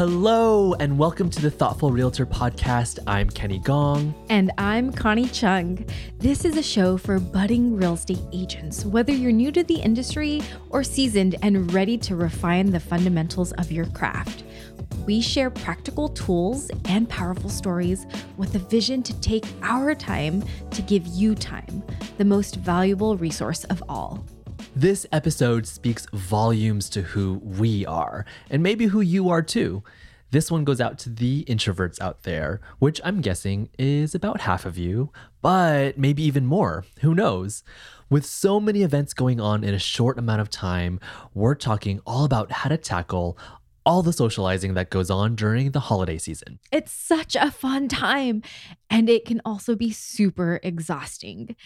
Hello, and welcome to the Thoughtful Realtor Podcast. I'm Kenny Gong. And I'm Connie Chung. This is a show for budding real estate agents, whether you're new to the industry or seasoned and ready to refine the fundamentals of your craft. We share practical tools and powerful stories with a vision to take our time to give you time, the most valuable resource of all. This episode speaks volumes to who we are, and maybe who you are too. This one goes out to the introverts out there, which I'm guessing is about half of you, but maybe even more. Who knows? With so many events going on in a short amount of time, we're talking all about how to tackle all the socializing that goes on during the holiday season. It's such a fun time, and it can also be super exhausting.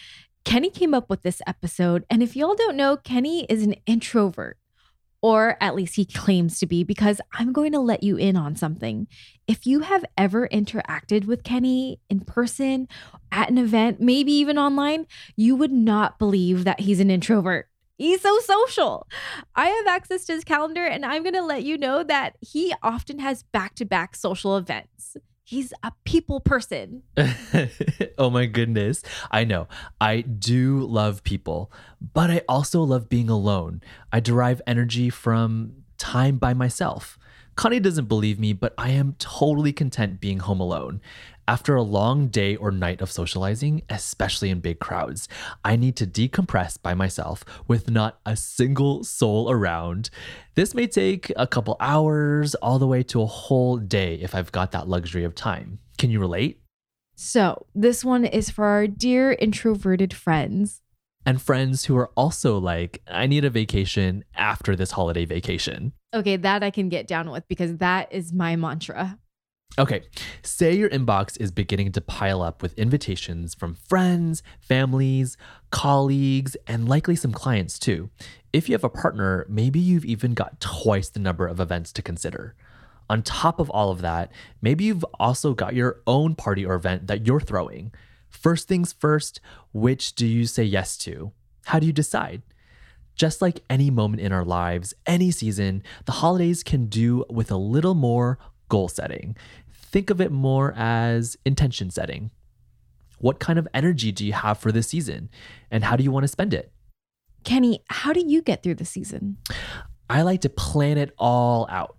Kenny came up with this episode, and if y'all don't know, Kenny is an introvert, or at least he claims to be, because I'm going to let you in on something. If you have ever interacted with Kenny in person, at an event, maybe even online, you would not believe that he's an introvert. He's so social. I have access to his calendar, and I'm going to let you know that he often has back-to-back social events. He's a people person. Oh my goodness. I know. I do love people, but I also love being alone. I derive energy from time by myself. Connie doesn't believe me, but I am totally content being home alone. After a long day or night of socializing, especially in big crowds, I need to decompress by myself with not a single soul around. This may take a couple hours all the way to a whole day if I've got that luxury of time. Can you relate? So this one is for our dear introverted friends. And friends who are also like, I need a vacation after this holiday vacation. Okay, that I can get down with because that is my mantra. Okay, say your inbox is beginning to pile up with invitations from friends, families, colleagues, and likely some clients too. If you have a partner, maybe you've even got twice the number of events to consider. On top of all of that, maybe you've also got your own party or event that you're throwing. First things first, which do you say yes to? How do you decide? Just like any moment in our lives, any season, the holidays can do with a little more goal setting. Think of it more as intention setting. What kind of energy do you have for this season? And how do you want to spend it? Kenny, how do you get through the season? I like to plan it all out.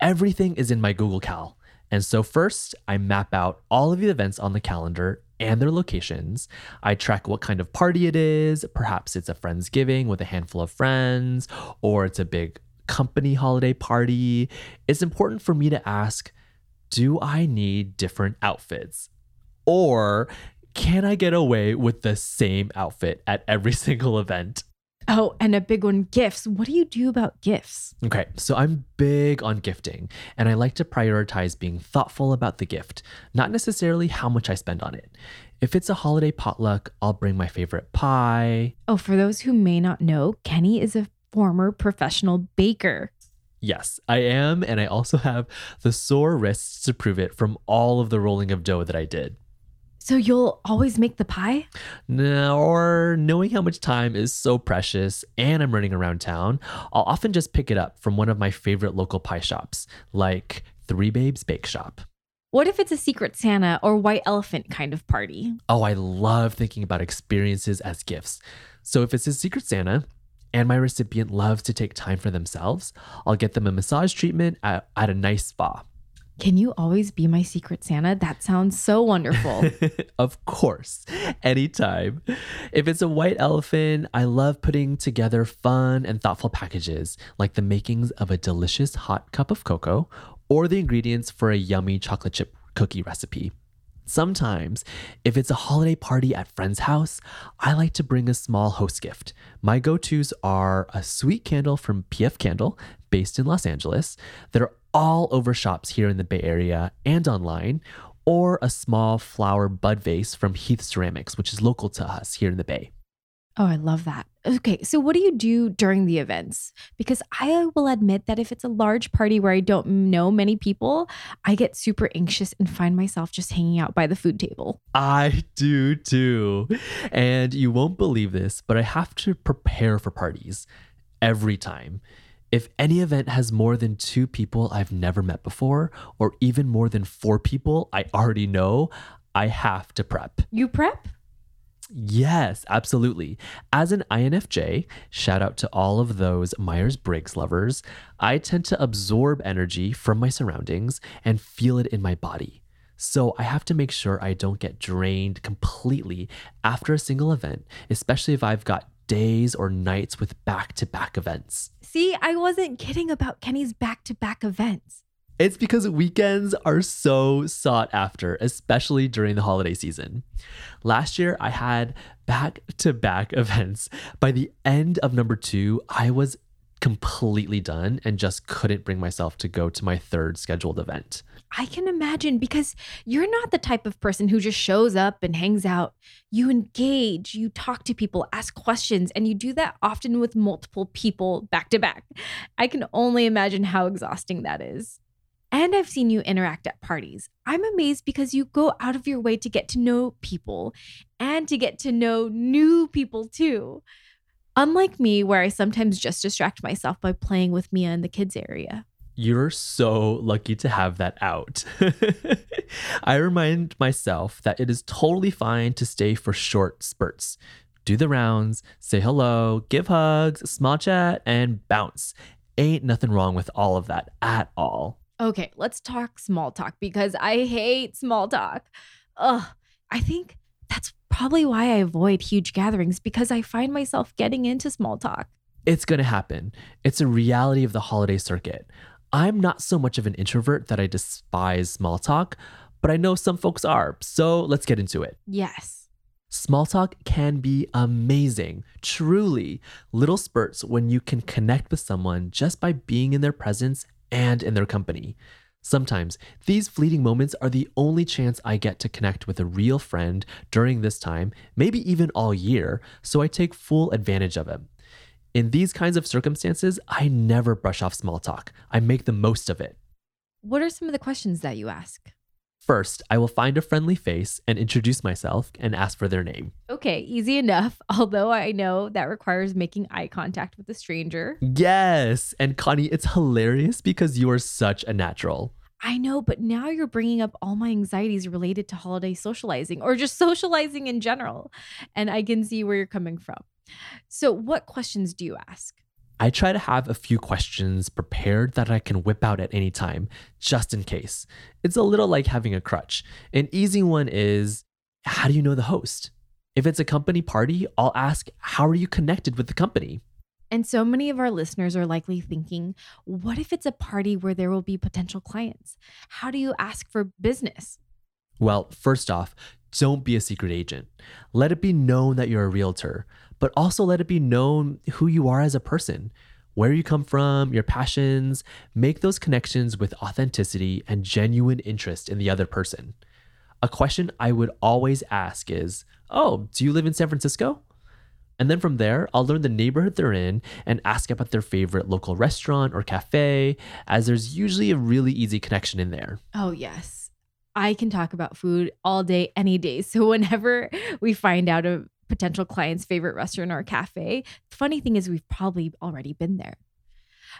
Everything is in my Google Cal. And so first, I map out all of the events on the calendar and their locations. I track what kind of party it is. Perhaps it's a Friendsgiving with a handful of friends, or it's a big company holiday party. It's important for me to ask, do I need different outfits? Or can I get away with the same outfit at every single event? Oh, and a big one, gifts. What do you do about gifts? Okay, so I'm big on gifting, and I like to prioritize being thoughtful about the gift, not necessarily how much I spend on it. If it's a holiday potluck, I'll bring my favorite pie. Oh, for those who may not know, Kenny is a former professional baker. Yes, I am, and I also have the sore wrists to prove it from all of the rolling of dough that I did. So you'll always make the pie? No, or knowing how much time is so precious and I'm running around town, I'll often just pick it up from one of my favorite local pie shops, like Three Babes Bake Shop. What if it's a Secret Santa or White Elephant kind of party? Oh, I love thinking about experiences as gifts. So if it's a Secret Santa and my recipient loves to take time for themselves, I'll get them a massage treatment at a nice spa. Can you always be my Secret Santa? That sounds so wonderful. Of course, anytime. If it's a white elephant, I love putting together fun and thoughtful packages, like the makings of a delicious hot cup of cocoa or the ingredients for a yummy chocolate chip cookie recipe. Sometimes, if it's a holiday party at friend's house, I like to bring a small host gift. My go-tos are a sweet candle from PF Candle, based in Los Angeles. They're all over shops here in the Bay Area and online, or a small flower bud vase from Heath Ceramics, which is local to us here in the Bay. Oh, I love that. Okay, so what do you do during the events? Because I will admit that if it's a large party where I don't know many people, I get super anxious and find myself just hanging out by the food table. I do too. And you won't believe this, but I have to prepare for parties every time. If any event has more than 2 people I've never met before, or even more than 4 people I already know, I have to prep. You prep? Yes, absolutely. As an INFJ, shout out to all of those Myers-Briggs lovers, I tend to absorb energy from my surroundings and feel it in my body. So I have to make sure I don't get drained completely after a single event, especially if I've got days or nights with back-to-back events. See, I wasn't kidding about Kenny's back-to-back events. It's because weekends are so sought after, especially during the holiday season. Last year, I had back-to-back events. By the end of number 2, I was completely done and just couldn't bring myself to go to my 3rd scheduled event. I can imagine, because you're not the type of person who just shows up and hangs out. You engage, you talk to people, ask questions, and you do that often with multiple people back to back. I can only imagine how exhausting that is. And I've seen you interact at parties. I'm amazed because you go out of your way to get to know people and to get to know new people too. Unlike me, where I sometimes just distract myself by playing with Mia in the kids' area. You're so lucky to have that out. I remind myself that it is totally fine to stay for short spurts. Do the rounds, say hello, give hugs, small chat, and bounce. Ain't nothing wrong with all of that at all. Okay, let's talk small talk, because I hate small talk. Ugh, I think that's probably why I avoid huge gatherings, because I find myself getting into small talk. It's going to happen. It's a reality of the holiday circuit. I'm not so much of an introvert that I despise small talk, but I know some folks are. So let's get into it. Yes. Small talk can be amazing, truly. Little spurts when you can connect with someone just by being in their presence and in their company. Sometimes these fleeting moments are the only chance I get to connect with a real friend during this time, maybe even all year, so I take full advantage of it. In these kinds of circumstances, I never brush off small talk. I make the most of it. What are some of the questions that you ask? First, I will find a friendly face and introduce myself and ask for their name. Okay, easy enough. Although I know that requires making eye contact with a stranger. Yes. And Connie, it's hilarious because you are such a natural. I know, but now you're bringing up all my anxieties related to holiday socializing or just socializing in general. And I can see where you're coming from. So what questions do you ask? I try to have a few questions prepared that I can whip out at any time, just in case. It's a little like having a crutch. An easy one is, how do you know the host? If it's a company party, I'll ask, how are you connected with the company? And so many of our listeners are likely thinking, what if it's a party where there will be potential clients? How do you ask for business? Well, first off, don't be a secret agent. Let it be known that you're a realtor, but also let it be known who you are as a person, where you come from, your passions. Make those connections with authenticity and genuine interest in the other person. A question I would always ask is, oh, do you live in San Francisco? And then from there, I'll learn the neighborhood they're in and ask about their favorite local restaurant or cafe, as there's usually a really easy connection in there. Oh, yes. I can talk about food all day, any day. So whenever we find out a potential client's favorite restaurant or cafe, the funny thing is we've probably already been there.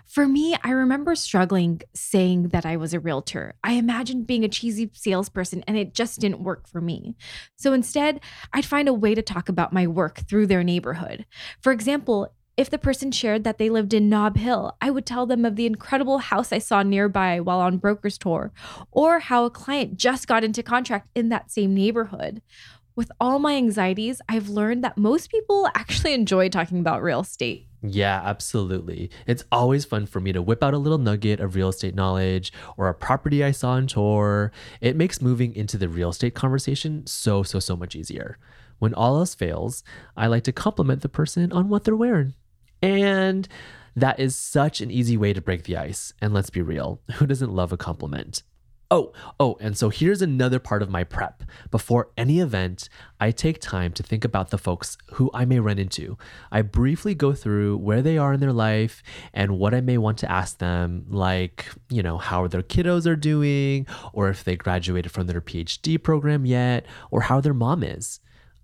For me, I remember struggling saying that I was a realtor. I imagined being a cheesy salesperson and it just didn't work for me. So instead, I'd find a way to talk about my work through their neighborhood. For example, if the person shared that they lived in Nob Hill, I would tell them of the incredible house I saw nearby while on broker's tour, or how a client just got into contract in that same neighborhood. With all my anxieties, I've learned that most people actually enjoy talking about real estate. Yeah, absolutely. It's always fun for me to whip out a little nugget of real estate knowledge or a property I saw on tour. It makes moving into the real estate conversation so much easier. When all else fails, I like to compliment the person on what they're wearing. And that is such an easy way to break the ice. And let's be real, who doesn't love a compliment? Oh, and so here's another part of my prep. Before any event, I take time to think about the folks who I may run into. I briefly go through where they are in their life and what I may want to ask them, like, how their kiddos are doing, or if they graduated from their PhD program yet, or how their mom is.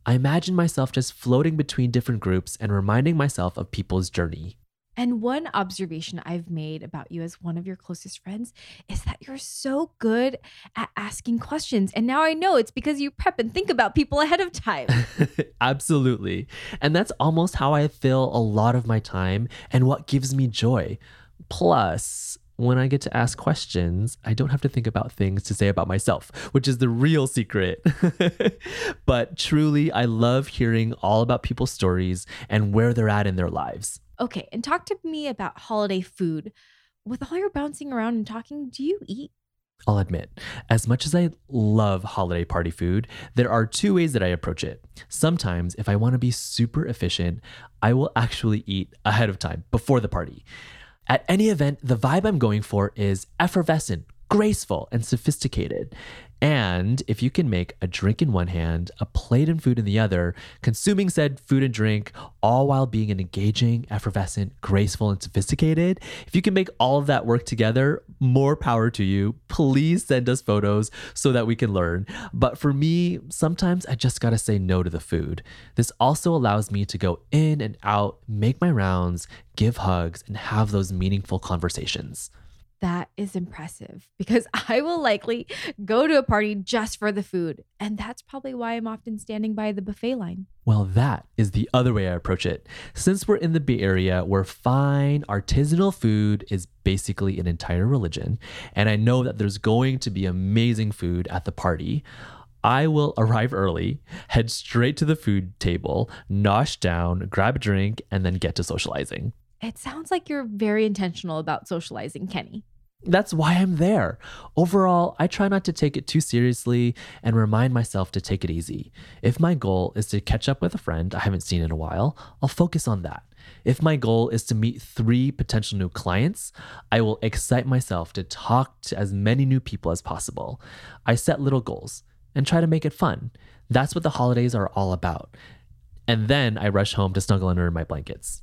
I imagine myself just floating between different groups and reminding myself of people's journey. And one observation I've made about you as one of your closest friends is that you're so good at asking questions. And now I know it's because you prep and think about people ahead of time. Absolutely. And that's almost how I fill a lot of my time and what gives me joy. Plus, when I get to ask questions, I don't have to think about things to say about myself, which is the real secret. But truly, I love hearing all about people's stories and where they're at in their lives. Okay, and talk to me about holiday food. With all your bouncing around and talking, do you eat? I'll admit, as much as I love holiday party food, there are two ways that I approach it. Sometimes, if I want to be super efficient, I will actually eat ahead of time, before the party. At any event, the vibe I'm going for is effervescent, graceful, and sophisticated. And if you can make a drink in one hand, a plate and food in the other, consuming said food and drink, all while being an engaging, effervescent, graceful, and sophisticated, if you can make all of that work together, more power to you. Please send us photos so that we can learn. But for me, sometimes I just gotta say no to the food. This also allows me to go in and out, make my rounds, give hugs, and have those meaningful conversations. That is impressive because I will likely go to a party just for the food. And that's probably why I'm often standing by the buffet line. Well, that is the other way I approach it. Since we're in the Bay Area, where fine artisanal food is basically an entire religion, and I know that there's going to be amazing food at the party, I will arrive early, head straight to the food table, nosh down, grab a drink, and then get to socializing. It sounds like you're very intentional about socializing, Kenny. That's why I'm there. Overall, I try not to take it too seriously and remind myself to take it easy. If my goal is to catch up with a friend I haven't seen in a while, I'll focus on that. If my goal is to meet 3 potential new clients, I will excite myself to talk to as many new people as possible. I set little goals and try to make it fun. That's what the holidays are all about. And then I rush home to snuggle under my blankets.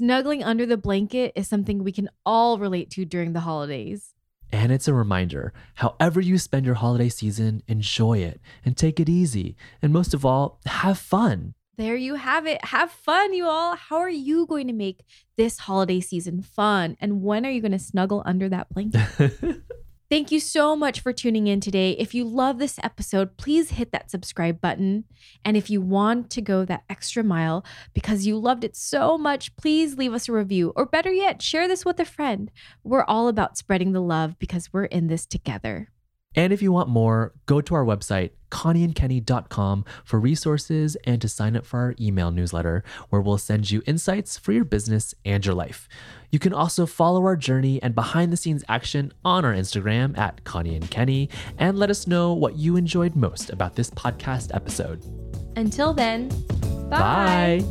Snuggling under the blanket is something we can all relate to during the holidays. And it's a reminder, however you spend your holiday season, enjoy it and take it easy. And most of all, have fun. There you have it. Have fun, you all. How are you going to make this holiday season fun? And when are you going to snuggle under that blanket? Thank you so much for tuning in today. If you love this episode, please hit that subscribe button. And if you want to go that extra mile because you loved it so much, please leave us a review, or better yet, share this with a friend. We're all about spreading the love because we're in this together. And if you want more, go to our website, ConnieandKenny.com, for resources and to sign up for our email newsletter, where we'll send you insights for your business and your life. You can also follow our journey and behind-the-scenes action on our Instagram at ConnieandKenny, and let us know what you enjoyed most about this podcast episode. Until then, bye.